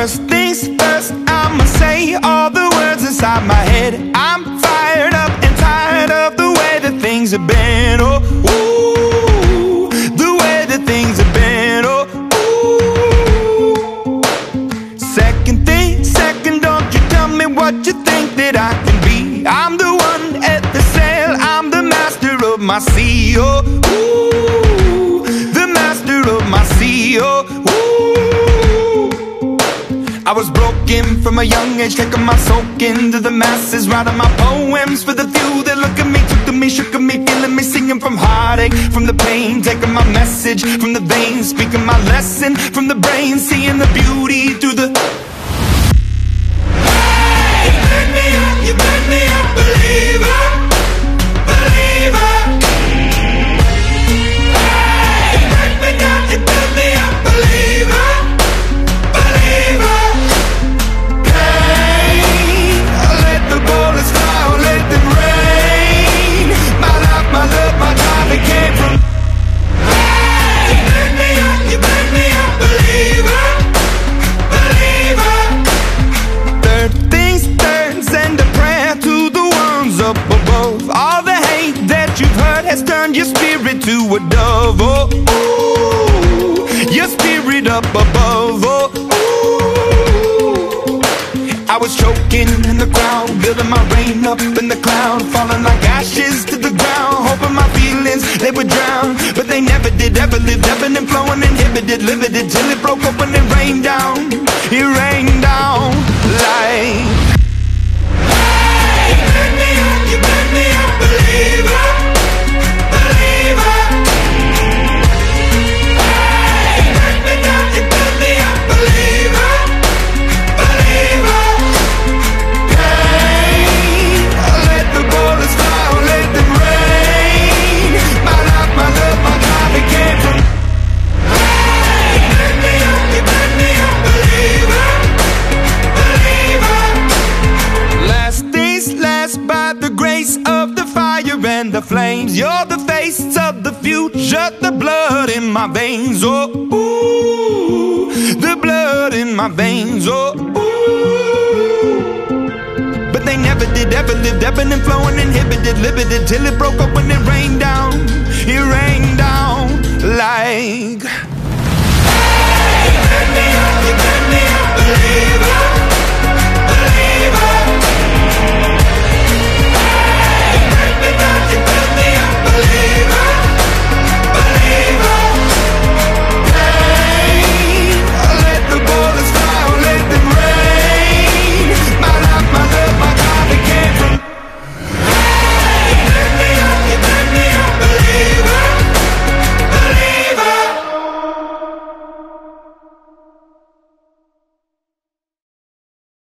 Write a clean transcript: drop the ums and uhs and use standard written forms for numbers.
First things first, I'ma say all the words inside my head. I'm fired up and tired of the way that things have been. Oh, ooh, the way that things have been. Oh, ooh. Second thing, second, don't you tell me what you think that I can be. I'm the one at the sail, I'm the master of my sea. Oh, ooh, the master of my sea. Oh, I was broken from a young age, taking my soak into the masses, writing my poems for the few that look at me, took to me, shook at me, feeling me, singing from heartache, from the pain, taking my message from the veins, speaking my lesson from the brain, seeing the beauty through the... Hey, you burn me up, believer, believer. Hey, you burn me down, you burn me up, believer. To a dove, oh, ooh, your spirit up above, oh, ooh. I was choking in the crowd, building my rain up in the cloud, falling like ashes to the ground, hoping my feelings, they would drown, but they never did, ever lived, ebbing and flowing, inhibited, limited, till it broke open and rained down, it rained down like... Hey, you burn me up, believer. Flames, you're the face of the future, the blood in my veins, oh, ooh, the blood in my veins, oh, ooh. But they never did, ever lived, ebbing and flowing, inhibited, limited, till it broke up when it rained down like... Hey, you burn me up, believer.